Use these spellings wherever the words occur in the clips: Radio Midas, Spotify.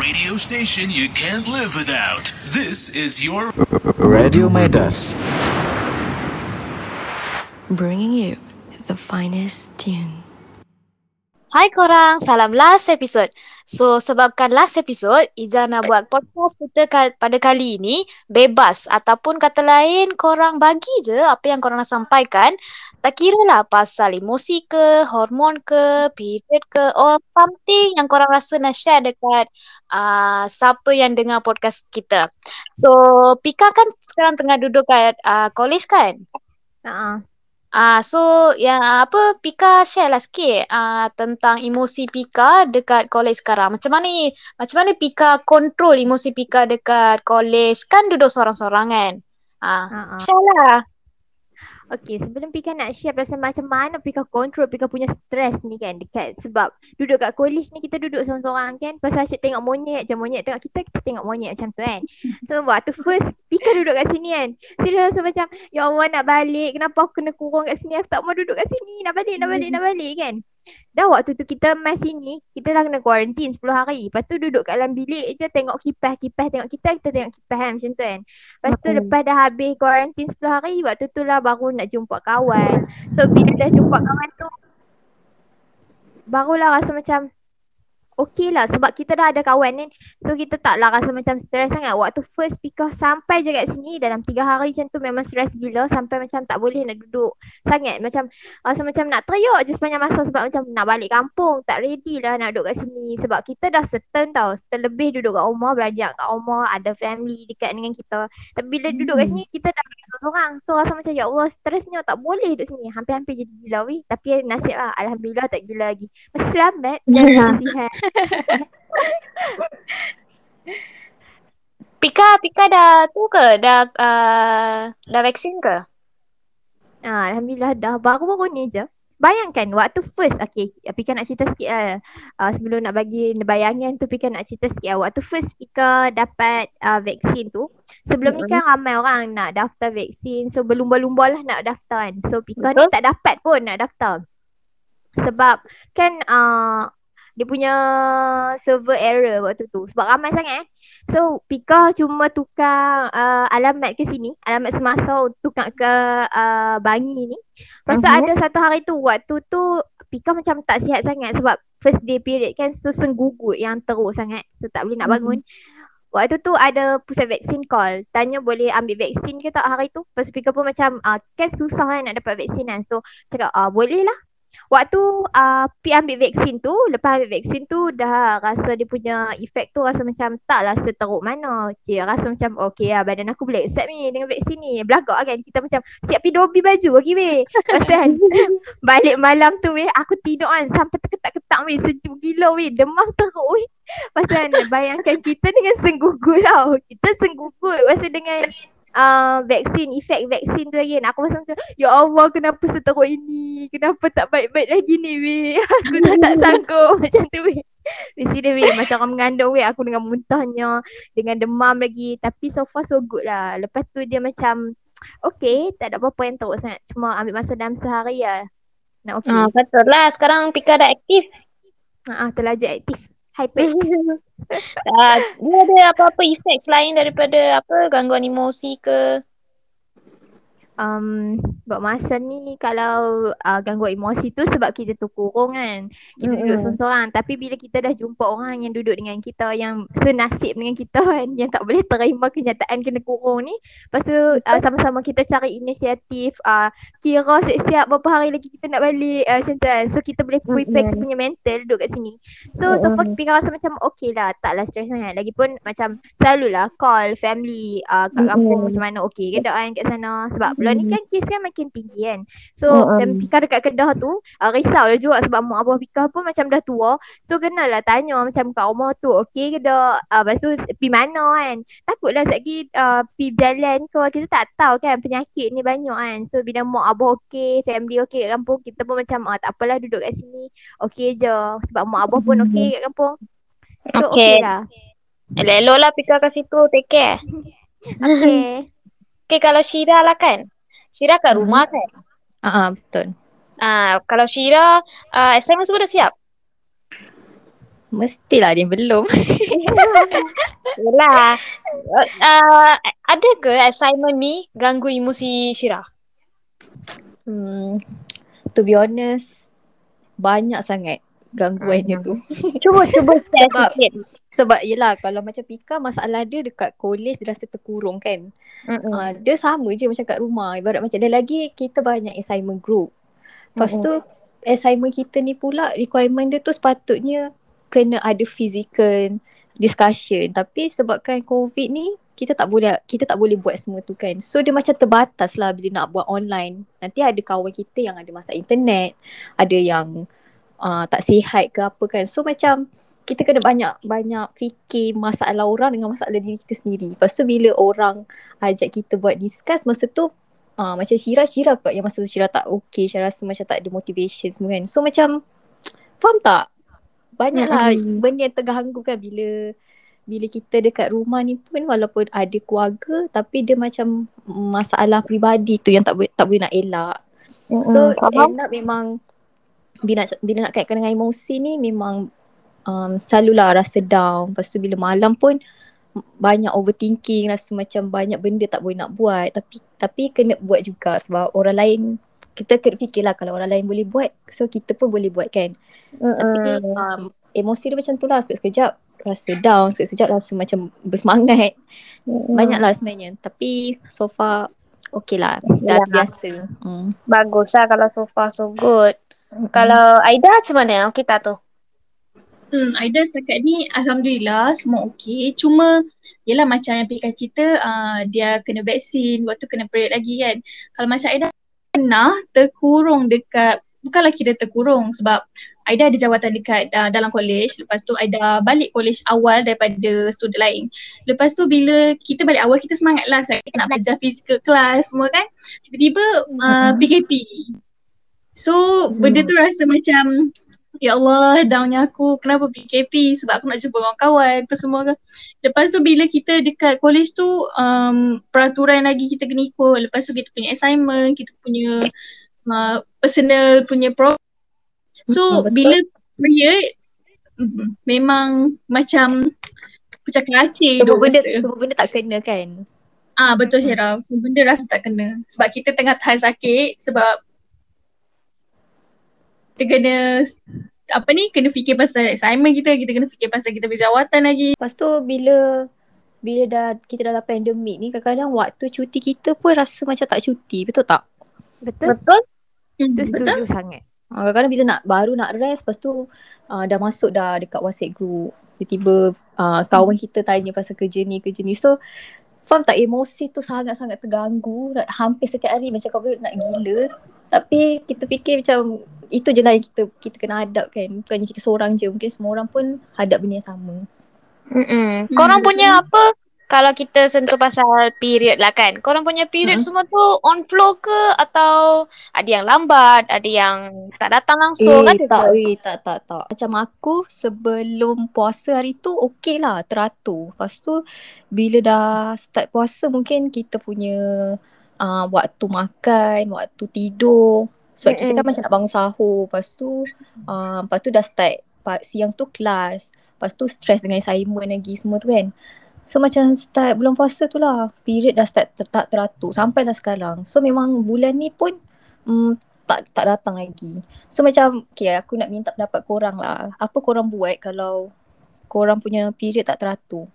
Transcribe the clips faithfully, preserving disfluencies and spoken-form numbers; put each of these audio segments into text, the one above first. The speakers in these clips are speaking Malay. radio station you can't live without. This is your Radio Midas, bringing you the finest tune. Hai korang, salam last episode. So sebabkan last episode, Ijal nak buat podcast kita kal- pada kali ini bebas. Ataupun kata lain, korang bagi je apa yang korang nak sampaikan. Tak kira lah pasal emosi ke, hormon ke, period ke, or something yang korang rasa nak share dekat uh, siapa yang dengar podcast kita. So Pika kan sekarang tengah duduk kat uh, college kan? Haa uh-uh. Ah, uh, so yang apa, Pika share lah sikit uh, tentang emosi Pika dekat college sekarang. Macam mana ni? Macam mana Pika kontrol emosi Pika dekat college? Kan duduk seorang-seorang kan? Ah, uh, uh-uh. Share lah. Okay, sebelum Pika nak share pasal macam mana Pika kontrol Pika punya stres ni kan dekat, sebab duduk kat college ni kita duduk seorang-seorang kan. Pasal asyik tengok monyet je, monyet tengok kita, kita tengok monyet macam tu kan. So waktu first Pika duduk kat sini kan, serius so, macam ya Allah nak balik, kenapa aku kena kurung kat sini, aku tak mau duduk kat sini, nak balik, nak balik, nak balik kan. Dah waktu tu kita masih ni, kita dah kena quarantine sepuluh hari. Lepas tu duduk kat dalam bilik je, tengok kipas-kipas, tengok kita, kita tengok kipas kan, macam tu kan. Lepas tu lepas dah habis quarantine sepuluh hari, waktu tu lah baru nak jumpa kawan. So bila dah jumpa kawan tu, barulah rasa macam okey lah, sebab kita dah ada kawan ni. So kita taklah rasa macam stres sangat. Waktu first Pika sampai je kat sini, dalam tiga hari macam tu memang stres gila. Sampai macam tak boleh nak duduk sangat. Macam rasa macam nak teriak je sepanjang masa. Sebab macam nak balik kampung, tak ready lah nak duduk kat sini. Sebab kita dah settle tau, settle lebih duduk kat rumah, belajar kat rumah, ada family dekat dengan kita. Tapi bila duduk kat sini, kita dah seorang. So rasa macam ya Allah, stresnya tak boleh duduk sini. Hampir-hampir jadi gila weh. Tapi nasib lah, Alhamdulillah tak gila lagi. Masih selamat dan sihat. Pika, Pika dah tu ke? Dah uh, dah vaksin ke? Ah, Alhamdulillah dah, baru-baru ni je. Bayangkan waktu first, okay Pika nak cerita sikit lah uh, sebelum nak bagi bayangan tu, Pika nak cerita sikit lah. Waktu first Pika dapat uh, vaksin tu, sebelum ni kan ramai orang nak daftar vaksin. So berlumba-lumba lah nak daftar kan. So Pika ni tak dapat pun nak daftar. Sebab kan uh, dia punya server error waktu tu. Sebab ramai sangat eh. So Pika cuma tukar uh, alamat ke sini. Alamat semasa tukar ke uh, Bangi ni. Lepas tu uh-huh. ada satu hari tu, waktu tu Pika macam tak sihat sangat. Sebab first day period kan. So senggugut yang teruk sangat. So tak boleh nak bangun. uh-huh. Waktu tu ada pusat vaksin call, tanya boleh ambil vaksin ke tak hari tu. Lepas tu Pika pun macam uh, kan susah kan nak dapat vaksin kan. So cakap uh, boleh lah. Waktu uh, P ambil vaksin tu, lepas ambil vaksin tu dah rasa dia punya efek tu rasa macam tak lah seteruk mana. Cik rasa macam okey lah, badan aku boleh accept ni dengan vaksin ni. Belagak kan, kita macam siap pergi dobi baju lagi weh. Pasal balik malam tu weh, aku tidur kan sampai terketak-ketak weh, sejuk gila weh, demam teruk weh. Pasal bayangkan kita dengan senggugut tau. Kita senggugut pasal dengan Uh, vaksin, efek vaksin tu lagi. Aku rasa macam ya Allah, kenapa seteruk ini, kenapa tak baik-baik lagi ni weh. Aku dah tak sanggup macam tu weh. Mesti dia weh macam orang mengandung weh. Aku dengan muntahnya, dengan demam lagi. Tapi so far so good lah. Lepas tu dia macam okay, tak ada apa-apa yang teruk sangat. Cuma ambil masa dalam sehari lah nak okay. Ah, betul lah. Sekarang Pika dah aktif. Haa, terlajar aktif. Hyper. uh, dia ada apa-apa efek selain daripada apa, gangguan emosi ke? Um, buat masa ni kalau uh, gangguan emosi tu sebab kita tu kurung kan. Kita mm-hmm. duduk seorang-seorang. Tapi bila kita dah jumpa orang yang duduk dengan kita, yang senasib dengan kita kan, yang tak boleh terima kenyataan kena kurung ni. Lepas tu uh, sama-sama kita cari inisiatif, uh, kira siap-siap berapa hari lagi kita nak balik uh, macam tu kan. So kita boleh prepare mm-hmm. punya mental duduk kat sini. So so far Pika rasa macam okay lah, taklah stress sangat. Lagipun macam selalulah call family uh, kat kampung mm-hmm. macam mana okay ke tak kan kat sana. Sebab mm-hmm. ni kan kes kan makin tinggi kan. So oh, um. Pika dekat Kedah tu uh, risau lah juga. Sebab mak abah Pika pun macam dah tua. So kenalah tanya macam kat rumah tu okey ke tak. uh, Lepas tu pergi mana kan. Takutlah sekejap uh, pergi berjalan ke, kita tak tahu kan penyakit ni banyak kan. So bila mak abah okey, family okey kat kampung, kita pun macam ah, tak apalah duduk kat sini okey je. Sebab mak abah pun okey kat kampung. So okey okay lah. Elok-elok lah Pika kat situ, take care. Okey. Okay, kalau Syira lah kan, Syira kat rumah kan? Haa, uh-huh, betul. Ah, uh, kalau Syira, uh, assignment semua dah siap? Mestilah dia belum. Yelah. uh, Ada ke assignment ni ganggu emosi Syirah? Hmm, to be honest, banyak sangat gangguannya uh-huh. tu. Cuba cuba share sikit. Sebab yelah, kalau macam Pika, masalah dia dekat college dia rasa terkurung kan. Mm-hmm. Uh, dia sama je macam kat rumah. Ibarat macam dia lagi, kita banyak assignment group. Lepas mm-hmm. tu assignment kita ni pula, requirement dia tu sepatutnya kena ada physical discussion. Tapi sebabkan COVID ni, kita tak boleh kita tak boleh buat semua tu kan. So dia macam terbatas lah bila nak buat online. Nanti ada kawan kita yang ada masalah internet, ada yang uh, tak sihat ke apa kan. So macam kita kena banyak-banyak fikir masalah orang dengan masalah diri kita sendiri. Lepas tu bila orang ajak kita buat discuss, masa tu uh, macam Syirah, Syirah pula yang masa tu Syirah tak okay. Syirah rasa macam tak ada motivation semua kan. So macam, faham tak? Banyaklah mm-hmm. benda yang terganggu kan bila bila kita dekat rumah ni pun, walaupun ada keluarga tapi dia macam masalah peribadi tu yang tak boleh tak boleh nak elak. Mm-hmm. So faham? End up memang bila nak, bila nak kaitkan dengan emosi ni memang um, selalulah rasa down. Lepas tu bila malam pun banyak overthinking, rasa macam banyak benda tak boleh nak buat, tapi tapi kena buat juga sebab orang lain, kita kena fikirlah kalau orang lain boleh buat so kita pun boleh buat kan. Mm-hmm. Tapi um, emosi dia macam tu lah, sekejap-sekejap rasa down, sekejap-sekejap rasa macam bersemangat. Mm. Banyaklah sebenarnya. Tapi so far okay lah. Dah biasa. Hmm. Bagus lah kalau so far so good. Mm. Kalau Aida macam mana? Okey tak tu? Hmm, Aida setakat ni Alhamdulillah semua okey. Cuma yelah macam yang Pika cerita, uh, dia kena vaksin, waktu kena period lagi kan. Kalau macam Aida pernah terkurung dekat, bukanlah kira terkurung sebab Aida ada jawatan dekat uh, dalam college. Lepas tu Aida balik college awal daripada student lain. Lepas tu bila kita balik awal, kita semangat lah saya nak belajar physical class semua kan. Tiba-tiba uh, P K P. So hmm. benda tu rasa macam ya Allah, downnya aku kenapa P K P, sebab aku nak jumpa kawan-kawan apa semua kan. Lepas tu bila kita dekat college tu um, peraturan lagi kita kena ikut. Lepas tu kita punya assignment, kita punya Uh, personal punya problem. So betul. Bila period mm, memang macam pecah kelacir. Semua benda, semua benda tak kena kan. Ah betul Syirah, semua benda rasa tak kena. Sebab kita tengah tahan sakit, sebab kita kena apa ni, kena fikir pasal assignment kita, kita kena fikir pasal kita berjawatan lagi. Lepas tu bila Bila dah kita dah dalam pandemik ni, kadang-kadang waktu cuti kita pun rasa macam tak cuti. Betul tak? Betul? Betul? Itu setuju sangat. Uh, kadang-kadang bila nak baru nak rest, lepas tu uh, dah masuk dah dekat WhatsApp group, tiba-tiba uh, kawan kita tanya pasal kerja ni, kerja ni. So, faham tak, emosi tu sangat-sangat terganggu. Hampir setiap hari macam kau nak gila. Tapi kita fikir macam itu je lah yang kita, kita kena hadap kan. Bukannya kita seorang je, mungkin semua orang pun hadap benda yang sama. Mm-mm. Korang mm-hmm. punya apa? Kalau kita sentuh pasal period lah kan, korang punya period hmm. semua tu on flow ke atau ada yang lambat, ada yang tak datang langsung? Eh, ada tak, ke? Eh, tak, tak, tak. Macam aku sebelum puasa hari tu okey lah, teratur. Lepas tu bila dah start puasa mungkin kita punya uh, waktu makan, waktu tidur. Sebab mm-hmm. kita kan macam nak bangun sahur. Lepas tu, uh, lepas tu dah start siang tu kelas. Lepas tu stress dengan assignment lagi semua tu kan. So macam start bulan puasa tu lah, period dah start ter- tak teratur sampai lah sekarang. So memang bulan ni pun mm, tak tak datang lagi. So macam okay, aku nak minta pendapat korang lah. Apa korang buat kalau korang punya period tak teratur?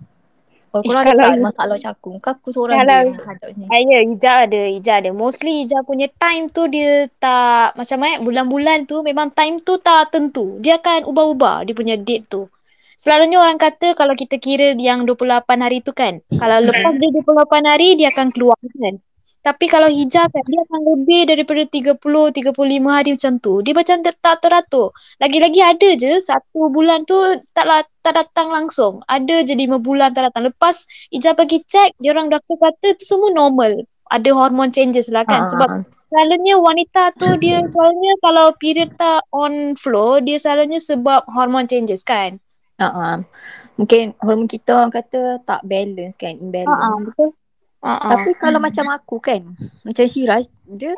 Kalau korang Ish, ada masalah macam aku, kan aku seorang dia yang hadap macam ni. Ya, Ijah ada, Ijah ada. Mostly Ijah punya time tu dia tak macam eh, bulan-bulan tu memang time tu tak tentu. Dia akan ubah-ubah dia punya date tu. Selalunya orang kata kalau kita kira yang dua puluh lapan hari tu kan, kalau lepas dia dua puluh lapan hari dia akan keluar kan. Tapi kalau hijab kan, dia akan lebih daripada tiga puluh, tiga puluh lima hari macam tu. Dia macam tak teratur. Lagi-lagi ada je satu bulan tu tak, tak datang langsung. Ada je lima bulan tak datang. Lepas hijab pergi cek, diorang doktor kata tu semua normal. Ada hormone changes lah kan. Sebab selalunya wanita tu dia selalunya kalau period tak on flow, dia selalunya sebab hormone changes kan. Uh-huh. Mungkin hormon kita orang kata tak balance kan, imbalance. Uh-huh. Uh-huh. Tapi kalau uh-huh. macam aku kan, macam Syirah, dia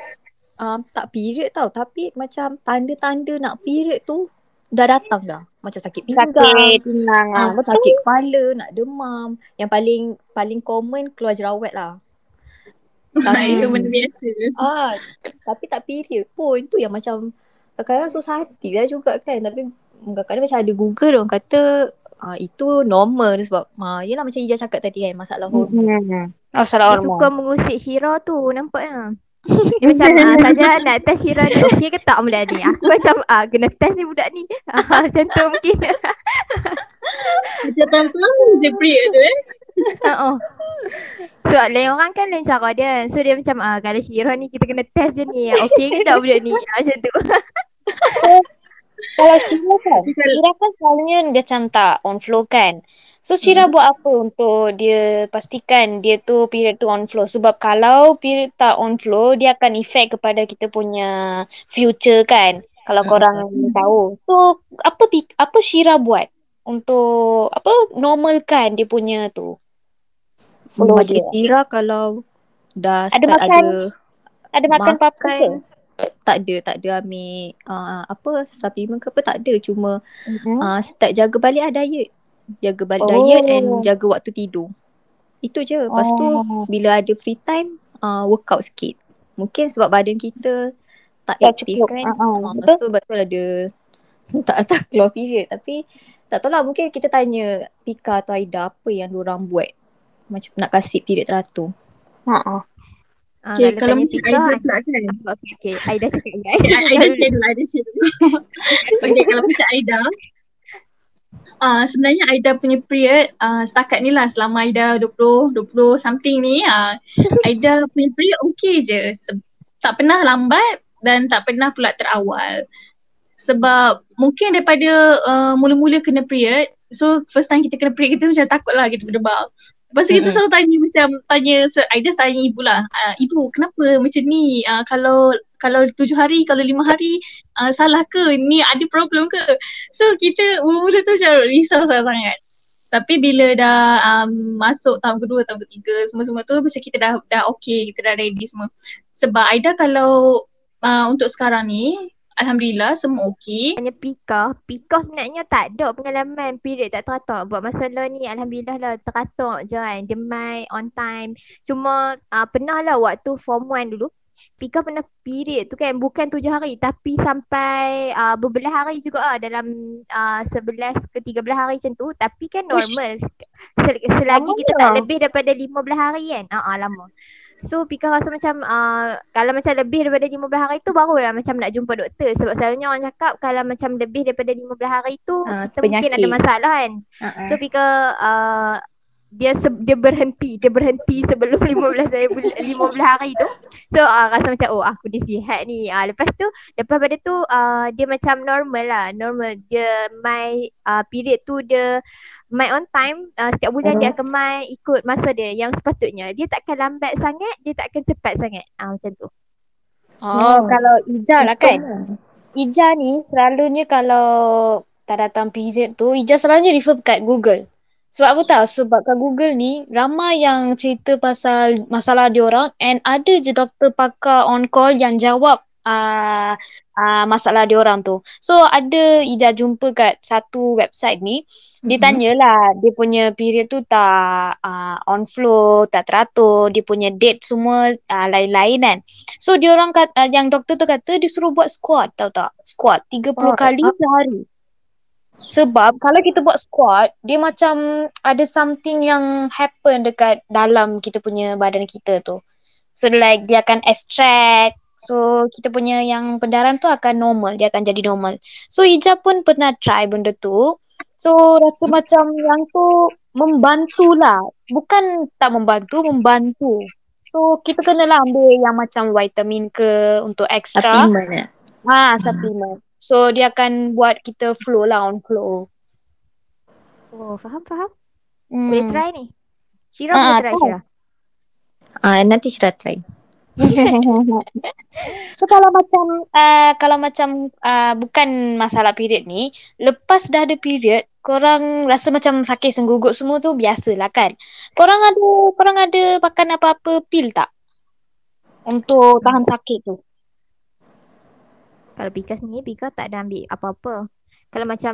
um, tak period tau, tapi macam tanda-tanda nak period tu dah datang dah. Macam sakit pinggang, sakit, pinggang, ah, sakit kepala, nak demam. Yang paling paling common keluar jerawat lah. Tapi, itu benda biasa. Ah, tapi tak period pun. Itu yang macam kadang-kadang susah hati lah juga kan. Tapi kadang-kadang macam ada Google orang kata ah, itu normal sebab ah, yelah macam Ija cakap tadi kan, masalah hormon. Oh, masalah hormon. Suka mengusik Syira tu nampaknya. Dia macam ah, saja nak test Syira ni okey ke tak mula ni. Aku macam ah, kena test ni budak ni. Ah, macam tu mungkin. Macam tantang dia period tu eh. Haa. So lain orang kan lain cara dia. So dia macam ah, kalau Syira ni kita kena test je ni. Okey ke tak budak ni. Ah, macam tu. So kalau Syira kan, Syira kan selalunya dia macam tak on flow kan. So Syira hmm. buat apa untuk dia pastikan dia tu period tu on flow? Sebab kalau period tak on flow, dia akan efek kepada kita punya future kan. Kalau korang hmm. tahu. So apa apa Syira buat untuk apa normalkan dia punya tu? Follow hmm, dia. Syira kalau dah ada start makan, ada ada makan apa-apa ke? Tak ada, tak ada ambil uh, apa suplemen ke apa, tak ada. Cuma uh-huh. uh, start jaga balik lah diet. Jaga balik oh. diet and jaga waktu tidur. Itu je. Lepas tu oh. bila ada free time, uh, workout sikit. Mungkin sebab badan kita tak ya, aktif cukup. Kan. Uh-huh. Uh, betul? Betul, betul ada tak, tak keluar period. Tapi tak tahulah, mungkin kita tanya Pika atau Aida apa yang diorang buat macam nak kasih period teratur. Uh-huh. Okay, ah, kalau macam Aida pula kan. Okay, okay. Aida cakap dengan Aida. Aida share dulu, Aida share dulu. Okay, kalau macam Aida. Uh, sebenarnya Aida punya period uh, setakat ni lah selama Aida dua puluh, dua puluh something ni. Uh, Aida punya period okay je. Se- tak pernah lambat dan tak pernah pula terawal. Sebab mungkin daripada uh, mula-mula kena period. So first time kita kena period kita macam takut lah kita berdebar. Lepas tu kita selalu tanya macam, tanya, so Aida tanya ibu lah, ibu kenapa macam ni, uh, kalau kalau tujuh hari, kalau lima hari, uh, salah ke, ni ada problem ke? So kita mula tu macam risau sangat. Tapi bila dah um, masuk tahun kedua, tahun ketiga, semua-semua tu macam kita dah dah okay, kita dah ready semua. Sebab Aida kalau uh, untuk sekarang ni, alhamdulillah semua okey. Hanya Pika, Pika sebenarnya tak ada pengalaman period tak teratur. Buat masalah ni alhamdulillah lah teratur je kan. Demai, on time. Cuma uh, pernah lah waktu form satu dulu. Pika pernah period tu kan bukan tujuh hari tapi sampai uh, berbelah hari juga lah. Dalam uh, sebelas ke tiga belah hari macam tu. Tapi kan normal. Sel- selagi oh, kita tak lebih daripada lima belah hari kan. Haa uh-uh, lama. So Pika rasa macam uh, kalau macam lebih daripada lima belas hari tu barulah macam nak jumpa doktor. Sebab selalunya orang cakap kalau macam lebih daripada lima belas hari tu uh, kita penyakit. Mungkin ada masalah kan. uh-uh. So Pika uh, dia se- dia berhenti Dia berhenti sebelum lima belas hari, lima belas hari tu. So uh, rasa macam oh aku ni sihat ni. uh, Lepas tu lepas pada tu uh, dia macam normal lah. Normal dia my uh, period tu dia my on time, uh, setiap bulan uh-huh. dia akan my ikut masa dia yang sepatutnya. Dia takkan lambat sangat, dia takkan cepat sangat. Ah, macam tu. Oh, hmm. Kalau Ija lah kan. Ija ni selalunya kalau tak datang period tu, Ija selalunya refer kat Google. Sebab apa tahu? Sebab kat Google ni ramai yang cerita pasal masalah diorang and ada je doktor pakar on call yang jawab uh, uh, masalah diorang tu. So ada Ija jumpa kat satu website ni, dia mm-hmm. tanyalah dia punya period tu tak uh, on flow, tak teratur, dia punya date semua uh, lain-lain kan. So diorang kat, uh, yang doktor tu kata dia suruh buat squat, tahu tak? Squat tiga puluh oh, kali uh, sehari. Sebab kalau kita buat squat, dia macam ada something yang happen dekat dalam kita punya badan kita tu. So like dia akan extract. So kita punya yang pendarahan tu akan normal, dia akan jadi normal. So Ija pun pernah try benda tu. So rasa macam yang tu membantulah. Bukan tak membantu, membantu. So kita kenalah ambil yang macam vitamin ke untuk extra. Suplemen ya? Ha, suplemen. So dia akan buat kita flow lah, on flow. Oh, faham, faham. Hmm. Boleh try ni. Syira boleh try, Syira. Ah, nanti Syira try. So kalau macam uh, kalau macam uh, bukan masalah period ni, lepas dah ada period korang rasa macam sakit sengguguk semua tu biasalah kan. Korang ada korang ada pakai apa-apa pil tak untuk tahan sakit tu? Kalau Pika sendiri, Pika tak ada ambil apa-apa. Kalau macam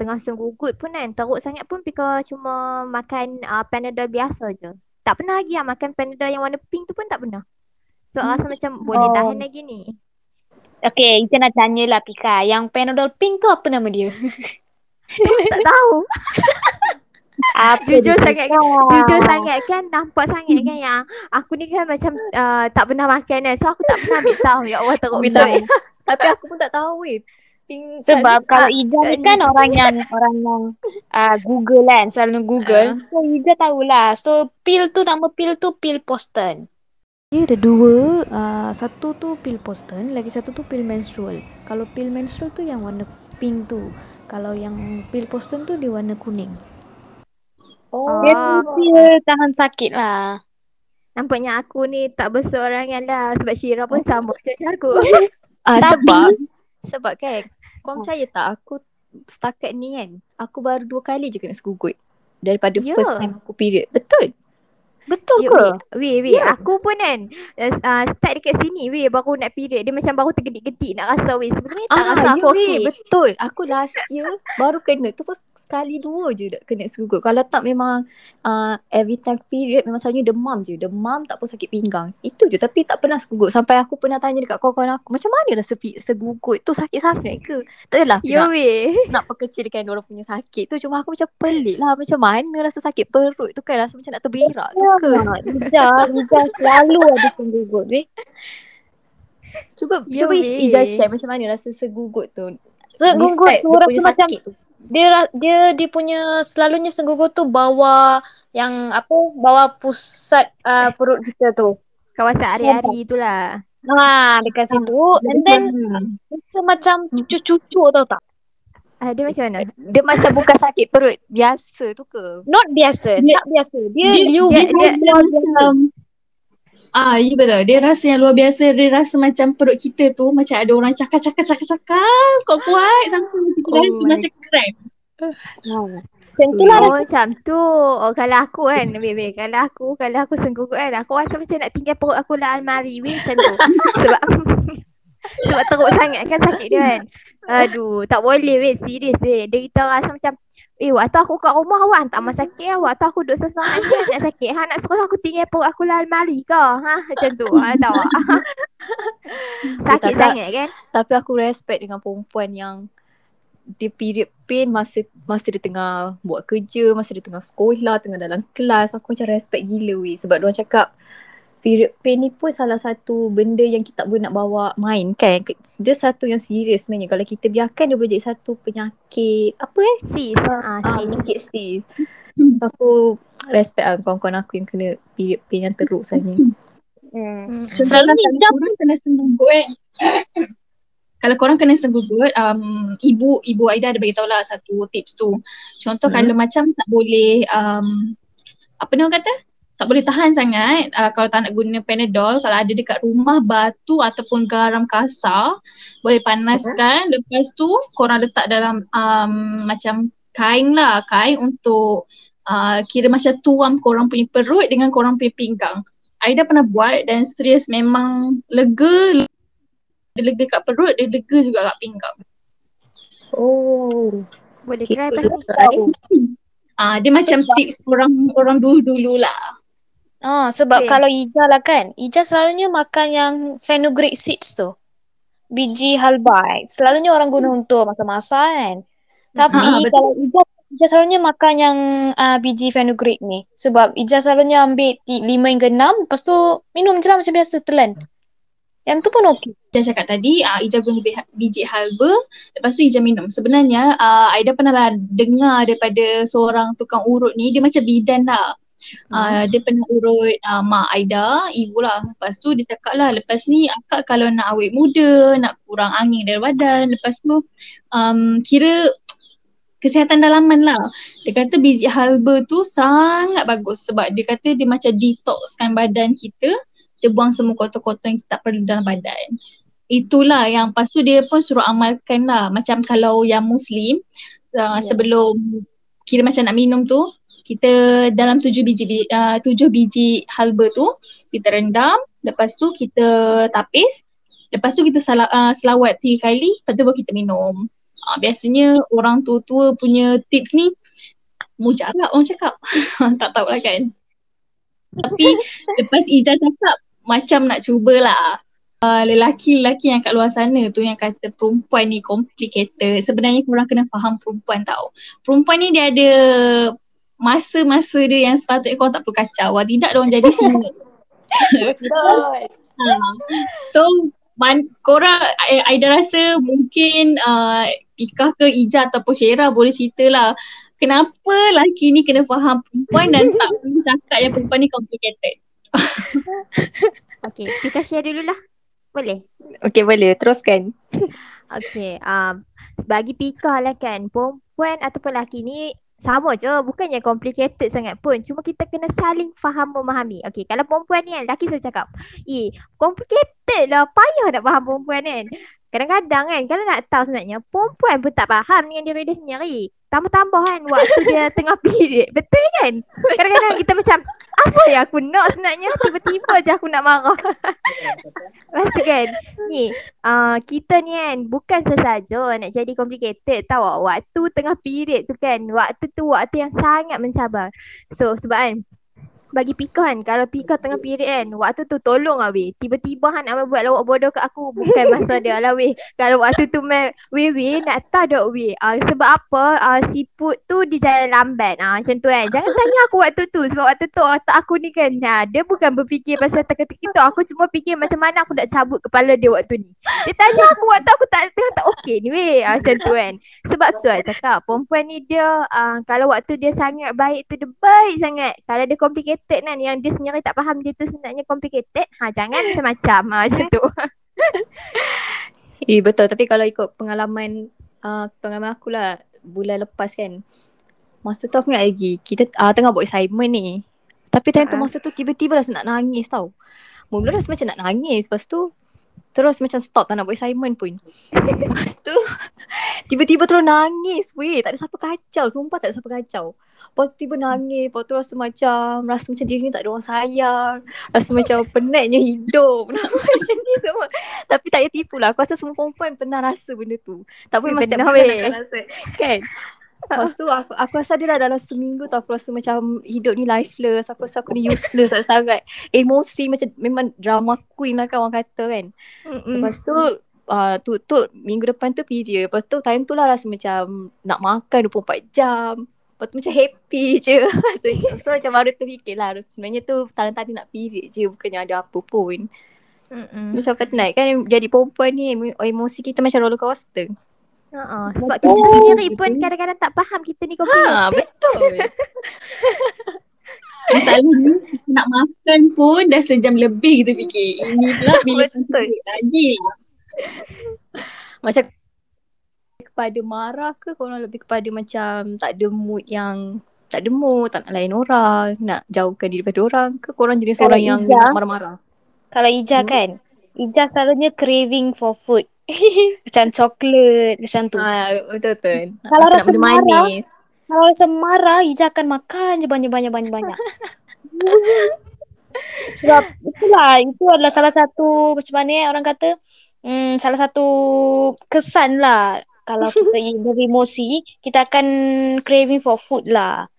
tengah senggugut pun kan, teruk sangat pun Pika cuma makan uh, Panadol biasa je. Tak pernah lagi lah makan Panadol yang warna pink tu pun tak pernah. So hmm. rasa macam boleh tahan oh. lagi ni. Okay, Ija nak tanyalah Pika, yang Panadol pink tu apa nama dia? Tak tahu. Jujur sangat kan? Jujur sangat kan, nampak sangat kan yang aku ni kan macam uh, tak pernah makan kan. So aku tak pernah ambil tahu. Ya Allah, teruk betul. Tapi aku pun tak tahu weh. Sebab kalau Ija ni kan orang yang orang yang uh, Google kan, selalu Google. So Ija tahulah. So pil tu, nama pil tu pil Poston. Dia ada dua, uh, satu tu pil Poston, lagi satu tu pil menstrual. Kalau pil menstrual tu yang warna pink tu, kalau yang pil Poston tu dia warna kuning. Oh, dia pil tahan sakit lah. Nampaknya aku ni tak berseorangan lah, sebab Syira pun sama macam aku. uh, Sebab Sebab kan, korang percaya tak, aku setakat ni kan, aku baru dua kali je kena segugut daripada yeah. first time aku period. Betul? Betul ke? Weh, weh, yeah. aku pun kan uh, start dekat sini weh, baru nak period. Dia macam baru tergedik-gedik nak rasa weh. Sebelum ni tak ah, rasa yeah, aku okey. Betul, aku last year baru kena. Tu pun sekali dua je nak kena segugut. Kalau tak memang uh, every time period memang selalunya demam je. Demam tak pun sakit pinggang. Itu je, tapi tak pernah segugut. Sampai aku pernah tanya dekat kawan-kawan aku, macam mana dah segugut tu sakit sangat ke? Tak adalah aku yeah, nak, nak perkecilkan orang punya sakit tu. Cuma aku macam pelik lah, macam mana rasa sakit perut tu kan, rasa macam nak terberak tu. Ijah, Ijah selalu ada senggugut weh. Cuba, Yo, cuba Ijah share macam mana rasa segugut tu. Segugut tu rasa macam tu. Dia dia dia punya selalunya segugut tu bawah yang apa, bawah pusat uh, perut kita tu. Kawasan hari-hari tu lah. Ha, dekat situ. And then dia macam cucu-cucu tau tak. Uh, dia macam mana? Dia macam bukan sakit perut biasa tu ke? Not biasa, dia, tak biasa. Dia liu dia, dia, dia, dia macam ah, you betul. Dia rasa yang luar biasa. Dia rasa macam perut kita tu macam ada orang cakar-cakar-cakar-cakar kuat-kuat sampai kita oh rasa macam keren. Contohlah oh, oh macam tu. Oh, kalau aku kan, baby, kalau aku kalau aku senggugut kan, aku rasa macam nak tinggal perut aku dalam almari weh macam tu. Sebab sebab teruk sangat kan sakit dia kan. Aduh, tak boleh weh, serius weh. Dia kita rasa macam, eh waktu aku kat rumah awak hantar mas sakit lah. Waktu aku duduk seseorang ni nak sakit. Ha, nak suruh aku tinggal perut aku lah almari ke? Ha, macam tu. Ha, tahu tak? Sakit tak, sangat kan? Tapi aku respect dengan perempuan yang dia period pain masa masa dia tengah buat kerja, masa dia tengah sekolah, tengah dalam kelas. Aku macam respect gila weh. Sebab diorang cakap period pain ni pun salah satu benda yang kita tak boleh nak bawa main kan. Dia satu yang serius sebenarnya. Kalau kita biarkan dia boleh jadi satu penyakit. Apa eh? Sis. Ah, ah, penyakit sis. Aku respect lah kawan-kawan aku yang kena period pain yang teruk sahaja. Hmm. So, selalu kalau korang kena senggugut eh. Kalau korang kena senggugut, um, ibu ibu Aida ada beritahu lah satu tips tu. Contoh hmm. kalau macam tak boleh, um, apa ni orang kata? Tak boleh tahan sangat, uh, kalau tak nak guna Panadol, kalau ada dekat rumah batu ataupun garam kasar, boleh panaskan. Uh-huh. Lepas tu korang letak dalam um, macam kain lah, kain untuk uh, kira macam tuam korang punya perut dengan korang punya pinggang. Aida pernah buat dan serius memang lega. Dia lega kat perut, dia lega juga kat pinggang. Oh, boleh try pasal kain. Ah, dia macam sebab tips orang-orang dulu-dulu lah. Oh, sebab okay. kalau Ija lah kan, Ija selalunya makan yang fenugreek seeds tu, biji halba. Selalunya orang guna untuk masa-masa kan. Tapi ha, kalau Ija, Ija selalunya makan yang uh, biji fenugreek ni. Sebab Ija selalunya ambil lima hingga enam, lepas tu minum je lah macam biasa, telan. Yang tu pun okey. Ija cakap tadi, uh, Ija guna biji halba, lepas tu Ija minum. Sebenarnya uh, Aida pernah dengar daripada seorang tukang urut ni, dia macam bidan lah. Uh, dia pernah urut uh, mak Aida, ibu lah. Lepas tu dia cakap lah, lepas ni akak kalau nak awet muda, nak kurang angin dari badan, lepas tu um, kira kesihatan dalaman lah. Dia kata biji halba tu sangat bagus sebab dia kata dia macam detoxkan badan kita, dia buang semua kotor-kotor yang kita tak perlu dalam badan. Itulah yang lepas tu dia pun suruh amalkan lah. Macam kalau yang Muslim uh, yeah. sebelum kira macam nak minum tu, kita dalam tujuh biji uh, tujuh biji halba tu kita rendam, lepas tu kita tapis, lepas tu kita sal- uh, selawat tiga kali, lepas tu baru kita minum. Uh, biasanya orang tua-tua punya tips ni mujarab orang cakap. Tak tahu lah kan. Tapi lepas Ida cakap macam nak cubalah. Uh, lelaki-lelaki yang kat luar sana tu yang kata perempuan ni complicated. Sebenarnya korang kena faham perempuan tau. Perempuan ni dia ada masa-masa dia yang sepatutnya korang tak perlu kacau. Wah, tidak diorang jadi singa. uh, so man, korang, Aida rasa mungkin uh, Pika ke Ija ataupun Syera boleh ceritalah kenapa lelaki ni kena faham perempuan dan tak perlu cakap yang perempuan ni complicated. Okay, Pika share dululah. Boleh? Okay, boleh. Teruskan. Okay, um, bagi Pika lah kan, perempuan ataupun lelaki ni sama je, bukannya complicated sangat pun. Cuma kita kena saling faham memahami. Okay, kalau perempuan ni kan, lelaki selalu cakap, eh, complicated lah, payah nak faham perempuan kan. Kadang-kadang kan, kalau nak tahu sebenarnya, perempuan pun tak faham dengan diri dia sendiri. Tambah-tambah kan, waktu dia tengah period. Betul kan? Kadang-kadang kita macam, apa yang aku nak sebenarnya? Tiba-tiba je aku nak marah. Lepas kan, ni, uh, kita ni kan, bukan sesaja nak jadi complicated tau. Waktu tengah period tu kan, waktu tu waktu yang sangat mencabar. So, sebab kan, bagi Pika kan, kalau Pika tengah period kan, waktu tu tolong lah weh. Tiba-tiba kan nak buat lawak bodoh kat aku, bukan masa dia lah weh. Kalau waktu tu man, weh weh nak tak dok weh. Uh, sebab apa uh, siput tu dia jalan lambat. Uh, macam tu kan. Jangan tanya aku waktu tu sebab waktu tu otak aku ni kan, uh, dia bukan berfikir pasal teka-teki tu. Aku cuma fikir macam mana aku nak cabut kepala dia waktu ni. Dia tanya aku waktu aku tak tengah tak okey ni weh. Uh, macam tu kan. Sebab tu lah cakap perempuan ni dia uh, kalau waktu dia sangat baik tu dia baik sangat. Kalau dia complicated kan, yang dia sendiri tak faham dia tu sebenarnya complicated, ha, jangan macam-macam ha, macam tu. Eh betul, tapi kalau ikut pengalaman uh, pengalaman aku lah bulan lepas kan, masa tu aku ingat lagi kita uh, tengah buat assignment ni, tapi time tu masa tu tiba-tiba rasa nak nangis tau. Mula rasa macam nak nangis, lepas tu terus macam stop tak nak buat assignment pun. Lepas tu tiba-tiba terus nangis weh. Tak ada siapa kacau. Sumpah tak ada siapa kacau. Lepas tu tiba nangis. Lepas tu rasa macam Rasa macam diri ni tak ada orang sayang. Rasa macam penatnya hidup. Macam ni semua. Tapi tak payah tipu lah. Aku rasa semua perempuan pernah rasa benda tu. Tak boleh mesti pernah rasa. Kan? Lepas tu aku, aku rasa dia dah dalam seminggu tu aku rasa macam hidup ni lifeless. Aku rasa aku ni useless sangat-sangat. Emosi macam memang drama queen lah kan orang kata kan. Mm-mm. Lepas tu uh, tu, tu minggu depan tu period. Lepas tu time tu lah rasa macam nak makan dua puluh empat jam. Lepas tu macam happy je. So macam baru terfikir lah sebenarnya tu tadi nak period je, bukannya ada apa pun. Mm-mm. Macam kat night kan, jadi perempuan ni emosi kita macam roller coaster. Uh-uh. Sebab kita oh. sendiri pun kadang-kadang tak faham kita ni complicated. Ha, betul. Misalnya kita nak makan pun dah sejam lebih kita fikir. Ini pula bila kita lagi lah. Macam kepada marah ke korang lebih kepada macam tak ada mood yang tak ada mood, tak nak layan orang, nak jauhkan diri daripada orang ke korang jenis kalau orang Ija, yang marah-marah? Kalau Ija hmm. kan, Ija selalunya craving for food. Macam coklat macam tu. Ah, betul-betul. Kalau rasa marah, manis. Kalau rasa marah, Ija akan makan je banyak-banyak-banyak. Sebab itulah, itu adalah salah satu macam mana orang kata, hmm, salah satu kesan lah. Kalau kita beremosi, kita akan craving for food lah.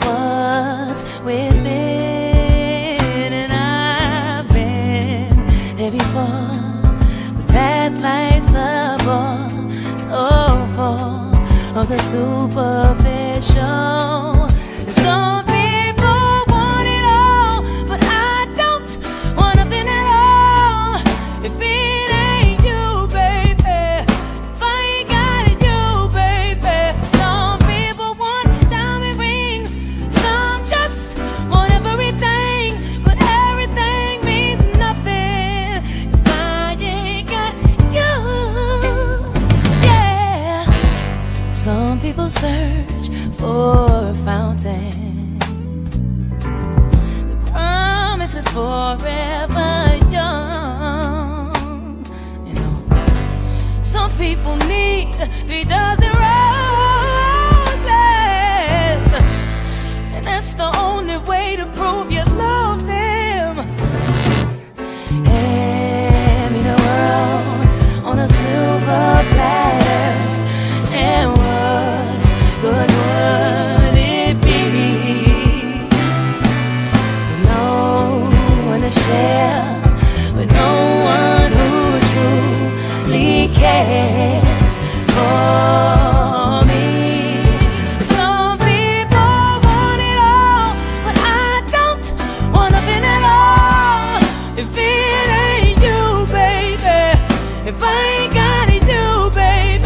what's within, and I've been there before, but that life's a bore, so full of the superficial. And some people want it all, but I don't want nothing at all. If it search for a fountain, the promise is forever young, you know. Some people need three dozen roses, and that's the only way to prove you love them. Hand me the world on a silver platter, and but would it be? No one to share, but no one who truly cares for me. Some people want it all, but I don't want nothing at all. If it ain't you, baby, if I ain't got it, you, baby.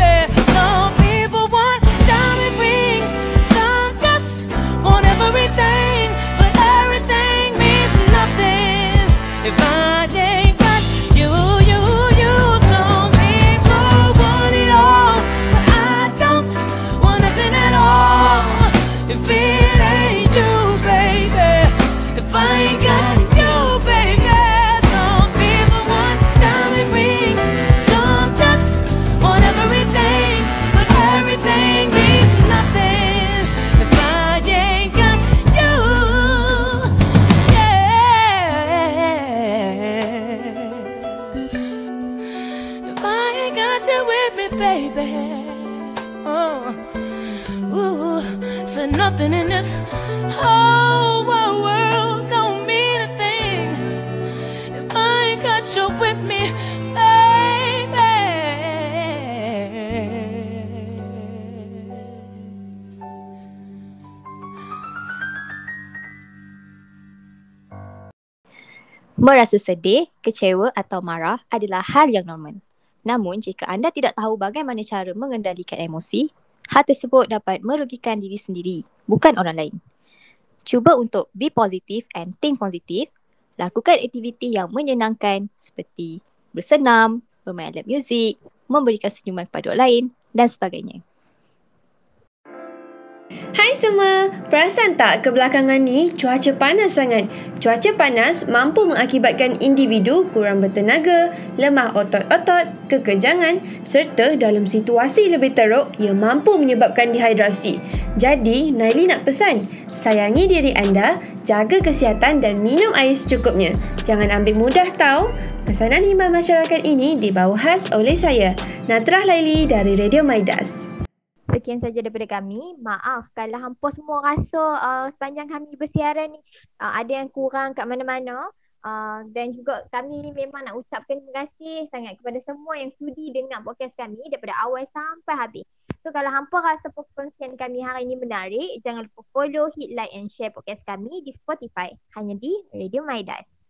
Nothing in this whole wide world don't mean a thing if I ain't got you with me, baby. Merasa sedih, kecewa atau marah adalah hal yang normal. Namun, jika anda tidak tahu bagaimana cara mengendalikan emosi, hal tersebut dapat merugikan diri sendiri, bukan orang lain. Cuba untuk be positive and think positive. Lakukan aktiviti yang menyenangkan seperti bersenam, bermain alat muzik, memberikan senyuman kepada orang lain dan sebagainya. Hai semua, perasan tak kebelakangan ni cuaca panas sangat? Cuaca panas mampu mengakibatkan individu kurang bertenaga, lemah otot-otot, kekejangan serta dalam situasi lebih teruk yang mampu menyebabkan dehidrasi. Jadi, Naili nak pesan, sayangi diri anda, jaga kesihatan dan minum air secukupnya. Jangan ambil mudah tau. Pesanan himbauan masyarakat ini dibawa khas oleh saya, Natrah Laili dari Radio Midas. Sekian saja daripada kami. Maaf kalau hampa semua rasa uh, sepanjang kami bersiaran ni uh, ada yang kurang kat mana-mana. Uh, dan juga kami ni memang nak ucapkan terima kasih sangat kepada semua yang sudi dengar podcast kami daripada awal sampai habis. So kalau hampa rasa perkongsian kami hari ini menarik, jangan lupa follow, hit like and share podcast kami di Spotify. Hanya di Radio Midas.